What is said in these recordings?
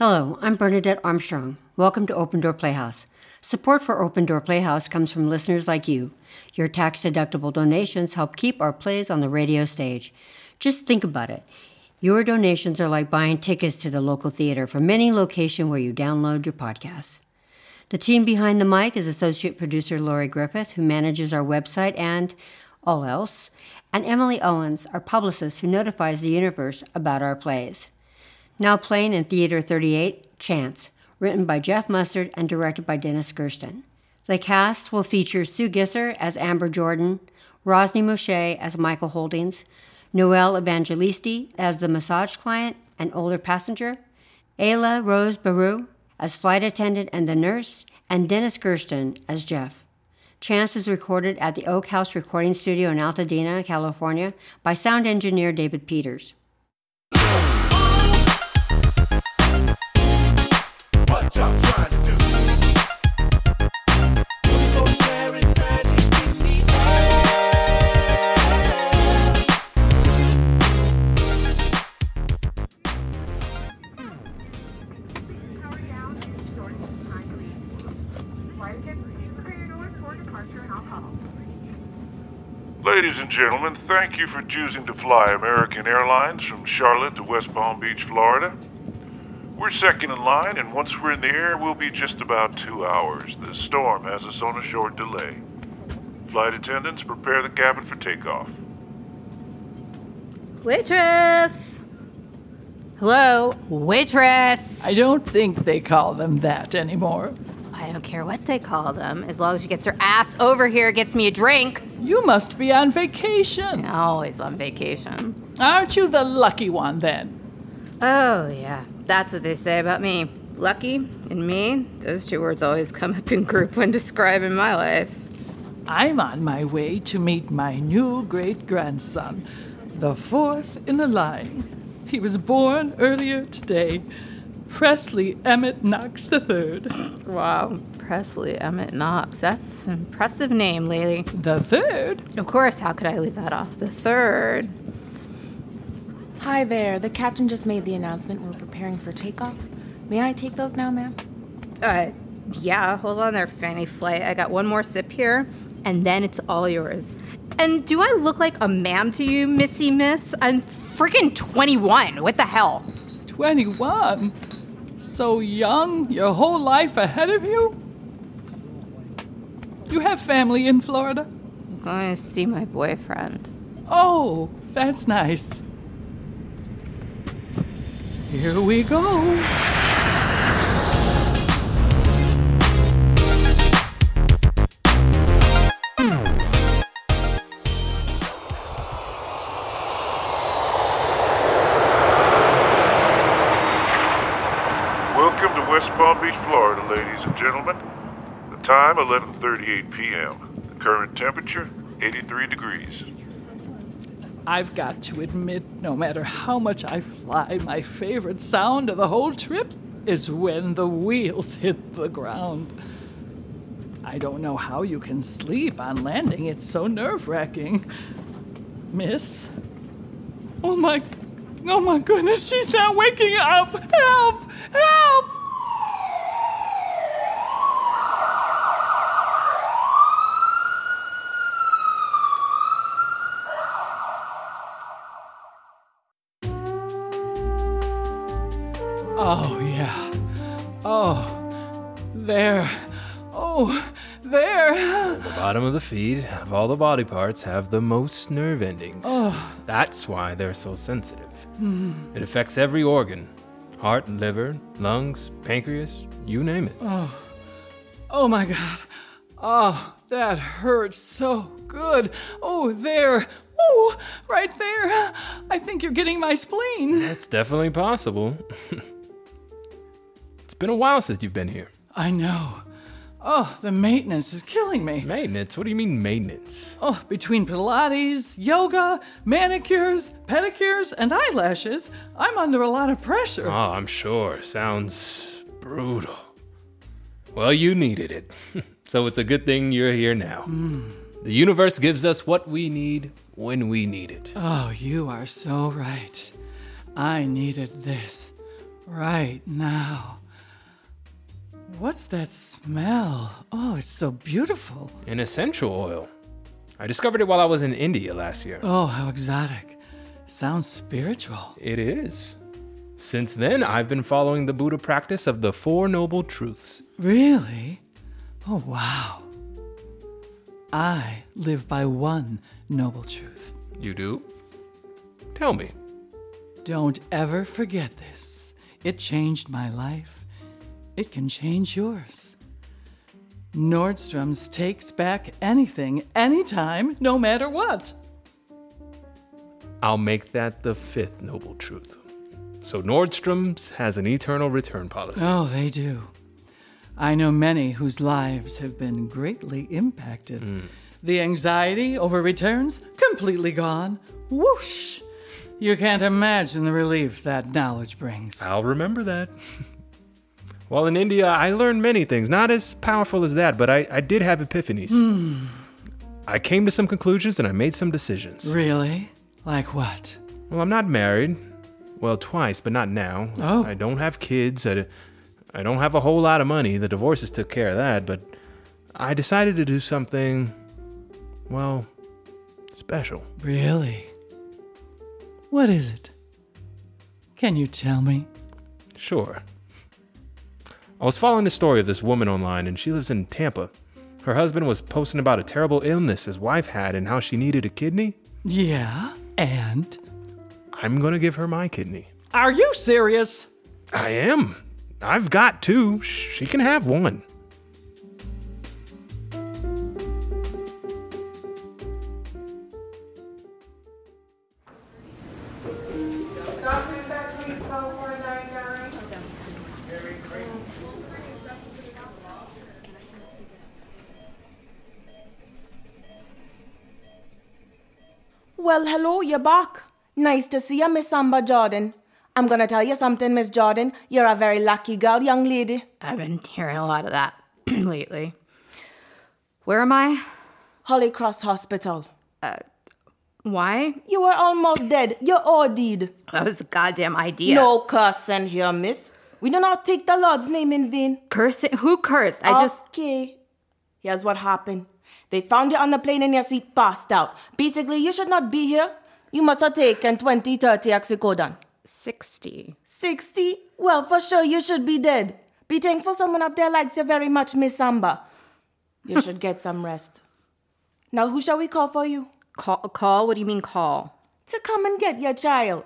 Hello, I'm Bernadette Armstrong. Welcome to Open Door Playhouse. Support for Open Door Playhouse comes from listeners like you. Your tax-deductible donations help keep our plays on the radio stage. Just think about it. Your donations are like buying tickets to the local theater from any location where you download your podcasts. The team behind the mic is associate producer Lori Griffith, who manages our website and all else, and Emily Owens, our publicist who notifies the universe about our plays. Now playing in Theater 38, Chance, written by Jeff Mustard and directed by Dennis Gersten. The cast will feature Sue Gisser as Amber Jordan, Rosny Moshe as Michael Holdings, Noel Evangelisti as the massage client and older passenger, Ayla Rose Baru as flight attendant and the nurse, and Dennis Gersten as Jeff. Chance was recorded at the Oak House Recording Studio in Altadena, California, by sound engineer David Peters. Ladies and gentlemen, thank you for choosing to fly American Airlines from Charlotte to West Palm Beach, Florida. We're second in line, and once we're in the air, we'll be just about 2 hours. The storm has us on a short delay. Flight attendants, prepare the cabin for takeoff. Waitress! Hello, waitress! I don't think they call them that anymore. I don't care what they call them, as long as she gets her ass over here and gets me a drink. You must be on vacation. I'm always on vacation. Aren't you the lucky one, then? Oh, yeah. That's what they say about me. Lucky and me, those two words always come up in group when describing my life. I'm on my way to meet my new great-grandson, the fourth in a line. He was born earlier today. Presley Emmett Knox III. Wow, Presley Emmett Knox. That's an impressive name, lady. The third? Of course, how could I leave that off? The third. Hi there. The captain just made the announcement we're preparing for takeoff. May I take those now, ma'am? Yeah. Hold on there, Fanny Flay. I got one more sip here, and then it's all yours. And do I look like a ma'am to you, Missy Miss? I'm freaking 21. What the hell? 21? So young? Your whole life ahead of you? You have family in Florida? I'm going to see my boyfriend. Oh, that's nice. Here we go. Welcome to West Palm Beach, Florida, ladies and gentlemen. The time, 11:38 p.m. The current temperature, 83 degrees. I've got to admit, no matter how much I fly, my favorite sound of the whole trip is when the wheels hit the ground. I don't know how you can sleep on landing. It's so nerve-wracking. Miss? Oh my goodness, she's not waking up! Help! Help! Oh, yeah. Oh, there. Oh, there. At the bottom of the feet of all the body parts have the most nerve endings. Oh. That's why they're so sensitive. Mm. It affects every organ. Heart, liver, lungs, pancreas, you name it. Oh my God. Oh, that hurts so good. Oh, there. Oh, right there. I think you're getting my spleen. That's definitely possible. It's been a while since you've been here. I know. Oh, the maintenance is killing me. Maintenance? What do you mean maintenance? Oh, between Pilates, yoga, manicures, pedicures, and eyelashes, I'm under a lot of pressure. Oh, I'm sure. Sounds brutal. Well, you needed it. So it's a good thing you're here now. Mm. The universe gives us what we need when we need it. Oh, you are so right. I needed this. right now. What's that smell? Oh, it's so beautiful. An essential oil. I discovered it while I was in India last year. Oh, how exotic. Sounds spiritual. It is. Since then, I've been following the Buddha practice of the Four Noble Truths. Really? Oh, wow. I live by one noble truth. You do? Tell me. Don't ever forget this. It changed my life. It can change yours. Nordstrom's takes back anything, anytime, no matter what. I'll make that the fifth noble truth. So Nordstrom's has an eternal return policy. Oh, they do. I know many whose lives have been greatly impacted. The anxiety over returns, completely gone. Whoosh! You can't imagine the relief that knowledge brings. I'll remember that. While in India, I learned many things. Not as powerful as that, but I did have epiphanies. I came to some conclusions and I made some decisions. Really? Like what? Well, I'm not married. Well, twice, but not now. Oh. I don't have kids. I don't have a whole lot of money. The divorces took care of that, but I decided to do something, well, special. Really? What is it? Can you tell me? Sure. I was following the story of this woman online, and she lives in Tampa. Her husband was posting about a terrible illness his wife had and how she needed a kidney. Yeah, and? I'm going to give her my kidney. Are you serious? I am. I've got two. She can have one. Well, hello, you're back. Nice to see you, Miss Samba Jordan. I'm going to tell you something, Miss Jordan. You're a very lucky girl, young lady. I've been hearing a lot of that lately. Where am I? Holy Cross Hospital. Why? You were almost dead. You OD'd. That was the goddamn idea. No cursing here, miss. We do not take the Lord's name in vain. Cursing? Who cursed? Okay. Here's what happened. They found you on the plane in your seat, passed out. Basically, you should not be here. You must have taken 20, 30 oxycodone. 60. 60? Well, for sure, you should be dead. Be thankful someone up there likes you very much, Miss Samba. You should get some rest. Now, who shall we call for you? Call? What do you mean call? To come and get your child.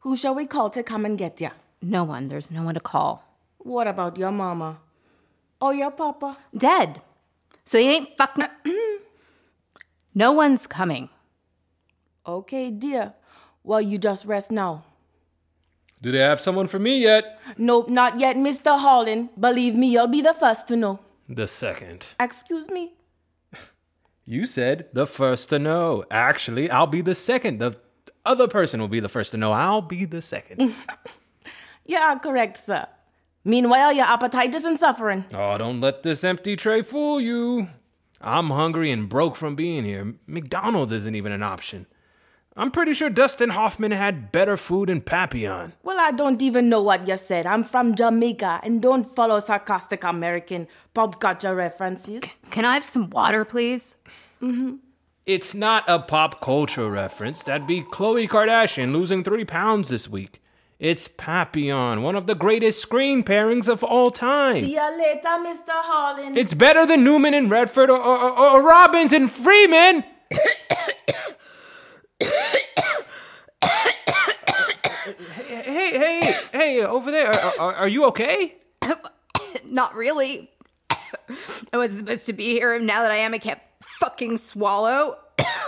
Who shall we call to come and get you? No one. There's no one to call. What about your mama? Or your papa? Dead. So you ain't fucking... No one's coming. Okay, dear. Well, you just rest now. Do they have someone for me yet? Nope, not yet, Mr. Holland. Believe me, you'll be the first to know. The second. Excuse me? You said the first to know. Actually, I'll be the second. The other person will be the first to know. I'll be the second. You are correct, sir. Meanwhile, your appetite isn't suffering. Oh, don't let this empty tray fool you. I'm hungry and broke from being here. McDonald's isn't even an option. I'm pretty sure Dustin Hoffman had better food in Papillon. Well, I don't even know what you said. I'm from Jamaica and don't follow sarcastic American pop culture references. Can I have some water, please? Mm-hmm. It's not a pop culture reference. That'd be Khloe Kardashian losing 3 pounds this week. It's Papillon, one of the greatest screen pairings of all time. See ya later, Mr. Holland. It's better than Newman and Redford or Robbins and Freeman. Hey, over there. Are you okay? Not really. I wasn't supposed to be here, and now that I am, I can't fucking swallow.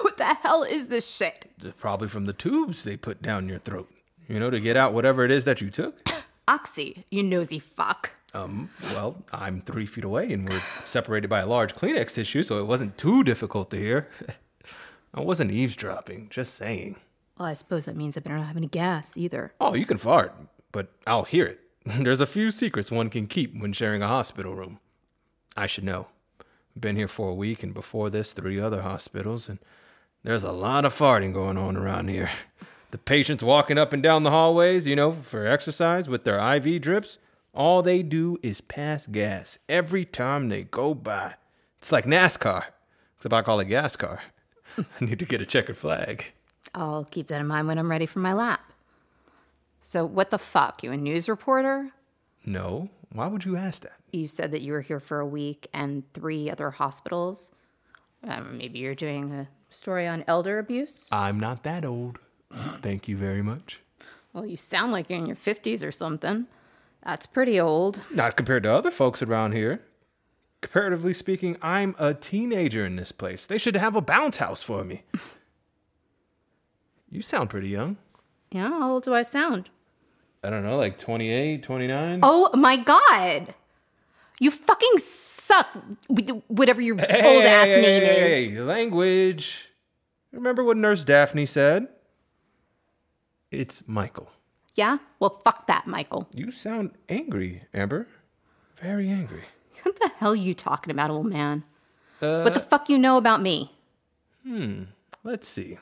What the hell is this shit? Probably from the tubes they put down your throat. You know, to get out whatever it is that you took? Oxy, you nosy fuck. Well, I'm 3 feet away and we're separated by a large Kleenex tissue, so it wasn't too difficult to hear. I wasn't eavesdropping, just saying. Well, I suppose that means I better not have any gas either. Oh, you can fart, but I'll hear it. There's a few secrets one can keep when sharing a hospital room. I should know. Been here for a week and before this, 3 other hospitals, and there's a lot of farting going on around here. The patients walking up and down the hallways, you know, for exercise with their IV drips. All they do is pass gas every time they go by. It's like NASCAR, except I call it GasCar. I need to get a checkered flag. I'll keep that in mind when I'm ready for my lap. So what the fuck, you a news reporter? No, why would you ask that? You said that you were here for a week and 3 other hospitals. Maybe you're doing a story on elder abuse? I'm not that old. Thank you very much. Well, you sound like you're in your 50s or something. That's pretty old. Not compared to other folks around here. Comparatively speaking, I'm a teenager in this place. They should have a bounce house for me. You sound pretty young. Yeah, how old do I sound? I don't know, like 28, 29? Oh, my God. You fucking suck with whatever your old-ass name is. Hey, language. Remember what Nurse Daphne said? It's Michael. Yeah? Well, fuck that, Michael. You sound angry, Amber. Very angry. What the hell are you talking about, old man? What the fuck you know about me? Let's see.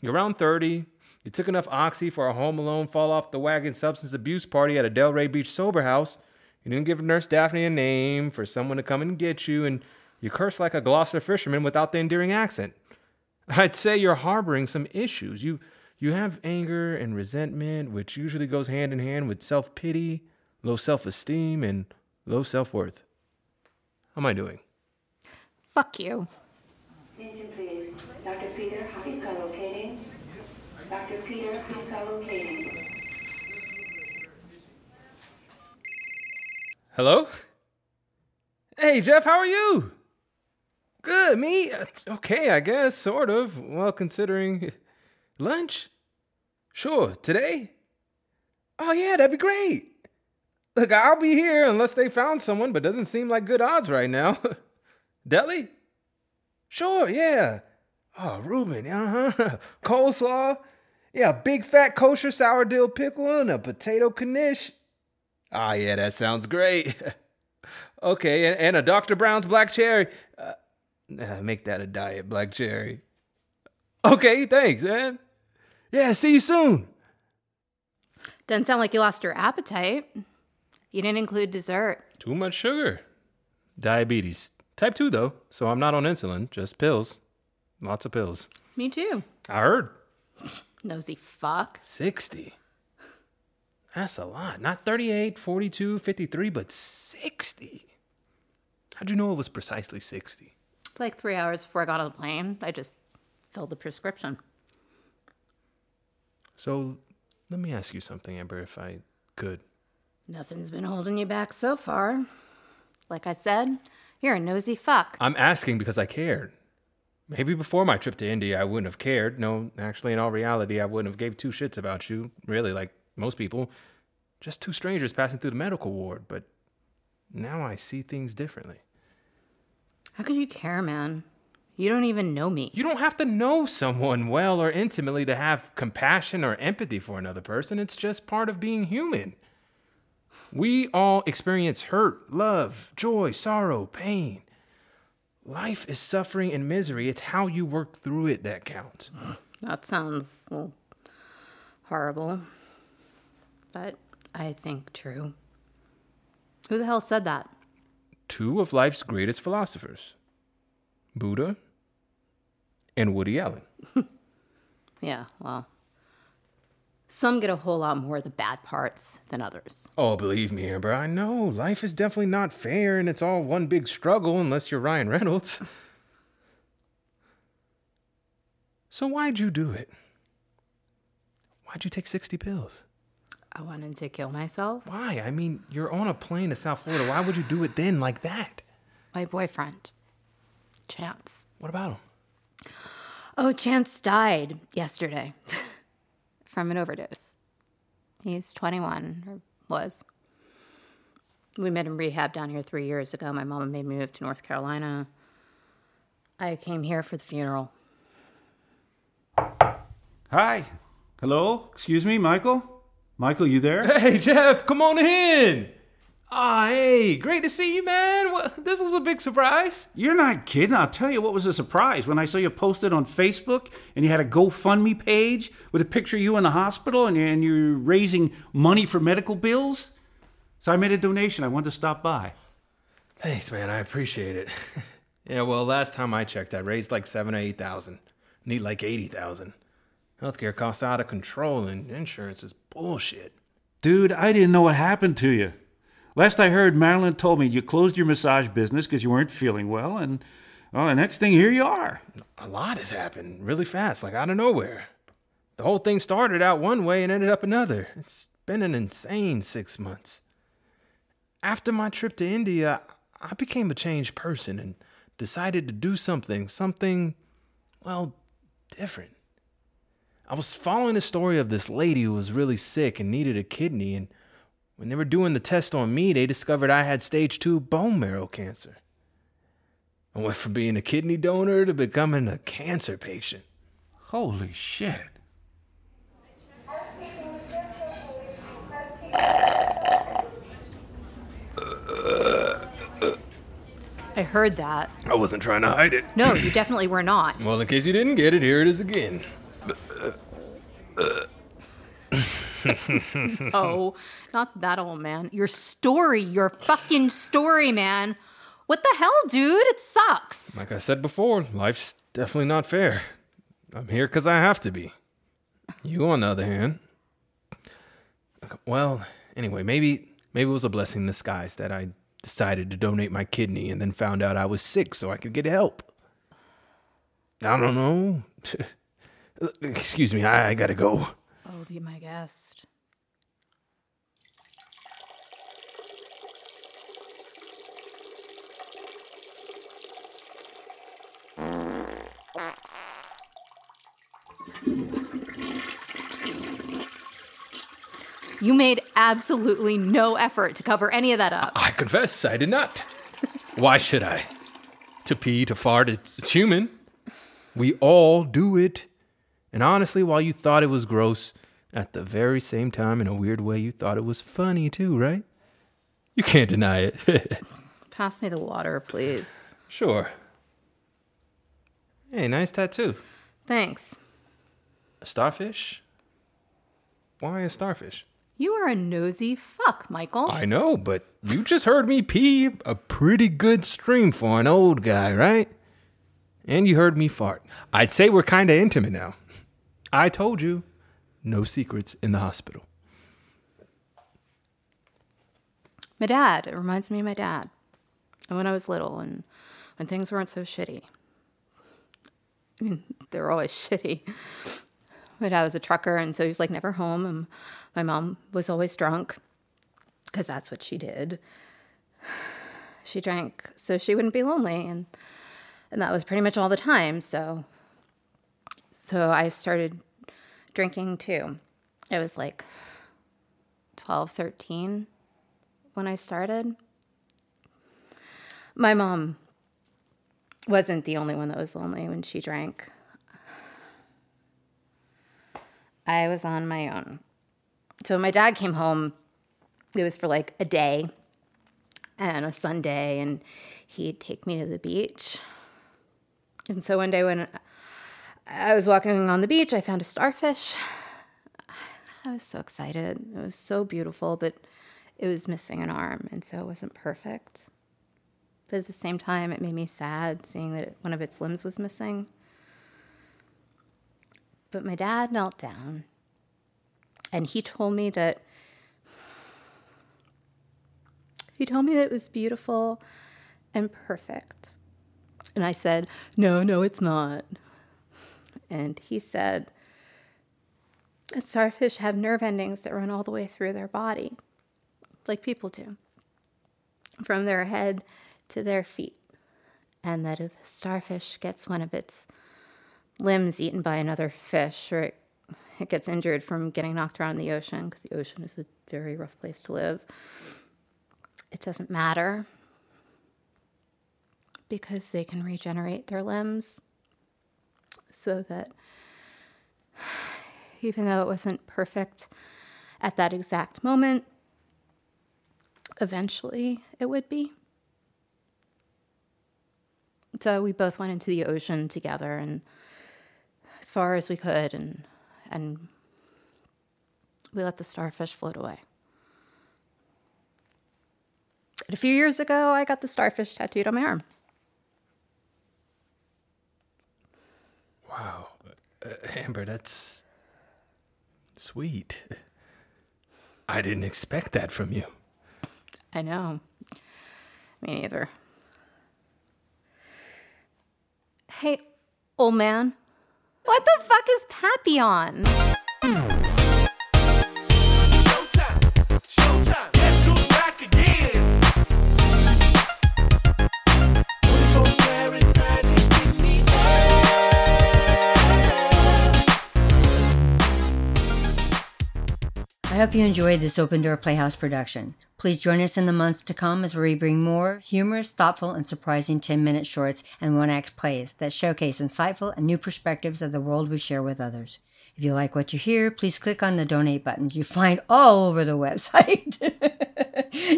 You're around 30. You took enough oxy for a home alone, fall off the wagon substance abuse party at a Delray Beach sober house. You didn't give Nurse Daphne a name for someone to come and get you, and you cursed like a Gloucester fisherman without the endearing accent. I'd say you're harboring some issues. You have anger and resentment, which usually goes hand in hand with self-pity, low self-esteem, and low self-worth. How am I doing? Fuck you. Attention, please. Dr. Peter Heinka locating. Dr. Peter Heinka locating. Hello? Hey, Jeff, how are you? Good, me? Okay, I guess, sort of. Well, considering... Lunch? Sure, today? Oh yeah, that'd be great. Look, I'll be here unless they found someone, but doesn't seem like good odds right now. Deli? Sure, yeah. Oh, Reuben, coleslaw. Yeah, big fat kosher sour dill pickle and a potato knish. Ah, oh, yeah, that sounds great. Okay, and a Dr. Brown's black cherry. Make that a diet black cherry. Okay, thanks, man. Yeah, see you soon. Doesn't sound like you lost your appetite. You didn't include dessert. Too much sugar. Diabetes. Type 2, though, so I'm not on insulin, just pills. Lots of pills. Me too. I heard. Nosy fuck. 60. That's a lot. Not 38, 42, 53, but 60. How'd you know it was precisely 60? Like 3 hours before I got on the plane. I just... filled the prescription. So, let me ask you something, Amber, if I could. Nothing's been holding you back so far. Like I said, you're a nosy fuck. I'm asking because I cared. Maybe before my trip to India, I wouldn't have cared. No, actually, in all reality, I wouldn't have gave 2 shits about you. Really, like most people. Just 2 strangers passing through the medical ward. But now I see things differently. How could you care, man? You don't even know me. You don't have to know someone well or intimately to have compassion or empathy for another person. It's just part of being human. We all experience hurt, love, joy, sorrow, pain. Life is suffering and misery. It's how you work through it that counts. That sounds, well, horrible. But I think true. Who the hell said that? 2 of life's greatest philosophers. Buddha. And Woody Allen. Yeah, well, some get a whole lot more of the bad parts than others. Oh, believe me, Amber, I know. Life is definitely not fair, and it's all one big struggle unless you're Ryan Reynolds. So why'd you do it? Why'd you take 60 pills? I wanted to kill myself. Why? I mean, you're on a plane to South Florida. Why would you do it then like that? My boyfriend. Chance. What about him? Oh, Chance died yesterday from an overdose. He's 21, or was. We met in rehab down here 3 years ago. My mama made me move to North Carolina. I came here for the funeral. Hi. Hello? Excuse me, Michael? Michael, you there? Hey, Jeff, come on in. Aw, oh, hey, great to see you, man. What, this was a big surprise. You're not kidding. I'll tell you what was a surprise. When I saw you posted on Facebook and you had a GoFundMe page with a picture of you in the hospital and you're raising money for medical bills. So I made a donation. I wanted to stop by. Thanks, man. I appreciate it. Yeah, well, last time I checked, I raised like $7,000 to $8,000. Need like $80,000. Healthcare costs out of control and insurance is bullshit. Dude, I didn't know what happened to you. Last I heard, Marilyn told me you closed your massage business because you weren't feeling well, and well, the next thing, here you are. A lot has happened really fast, like out of nowhere. The whole thing started out one way and ended up another. It's been an insane 6 months. After my trip to India, I became a changed person and decided to do something, well, different. I was following the story of this lady who was really sick and needed a kidney, and when they were doing the test on me, they discovered I had stage 2 bone marrow cancer. I went from being a kidney donor to becoming a cancer patient. Holy shit. I heard that. I wasn't trying to hide it. No, you definitely were not. Well, in case you didn't get it, here it is again. No, not that old man. Your fucking story, man. What the hell, dude? It sucks. Like I said before, life's definitely not fair. I'm here because I have to be. You, on the other hand. Well, anyway, maybe it was a blessing in disguise that I decided to donate my kidney and then found out I was sick so I could get help. I don't know. Excuse me, I gotta go. Oh, be my guest. You made absolutely no effort to cover any of that up. I confess, I did not. Why should I? To pee, to fart, it's human. We all do it. And honestly, while you thought it was gross, at the very same time, in a weird way, you thought it was funny too, right? You can't deny it. Pass me the water, please. Sure. Hey, nice tattoo. Thanks. A starfish? Why a starfish? You are a nosy fuck, Michael. I know, but you just heard me pee a pretty good stream for an old guy, right? And you heard me fart. I'd say we're kind of intimate now. I told you. No secrets in the hospital. My dad. It reminds me of my dad. And when I was little and when things weren't so shitty. I mean, they were always shitty. My dad was a trucker and so he was like never home. And my mom was always drunk because that's what she did. She drank so she wouldn't be lonely. And that was pretty much all the time. So I started drinking too. It was like 12, 13 when I started. My mom wasn't the only one that was lonely when she drank. I was on my own. So my dad came home. It was for like a day and a Sunday, and he'd take me to the beach. And so one day when I was walking on the beach, I found a starfish. I was so excited. It was so beautiful, but it was missing an arm, and so it wasn't perfect. But at the same time, it made me sad seeing that one of its limbs was missing. But my dad knelt down, and he told me that it was beautiful and perfect. And I said, no, it's not. And he said, starfish have nerve endings that run all the way through their body, like people do, from their head to their feet. And that if a starfish gets one of its limbs eaten by another fish, or it gets injured from getting knocked around the ocean, because the ocean is a very rough place to live, it doesn't matter, because they can regenerate their limbs. So that even though it wasn't perfect at that exact moment, eventually it would be. So we both went into the ocean together and as far as we could, and we let the starfish float away. And a few years ago, I got the starfish tattooed on my arm. Wow. Amber, that's sweet. I didn't expect that from you. I know. Me neither. Hey, old man. What the fuck is Papillon? Showtime. Showtime. Guess who's back again? I hope you enjoyed this Open Door Playhouse production. Please join us in the months to come as we bring more humorous, thoughtful, and surprising 10-minute shorts and one-act plays that showcase insightful and new perspectives of the world we share with others. If you like what you hear, please click on the donate buttons you find all over the website.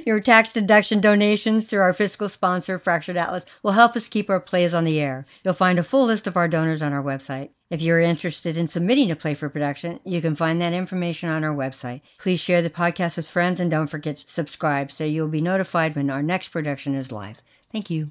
Your tax deduction donations through our fiscal sponsor, Fractured Atlas, will help us keep our plays on the air. You'll find a full list of our donors on our website. If you're interested in submitting a play for production, you can find that information on our website. Please share the podcast with friends and don't forget to subscribe so you'll be notified when our next production is live. Thank you.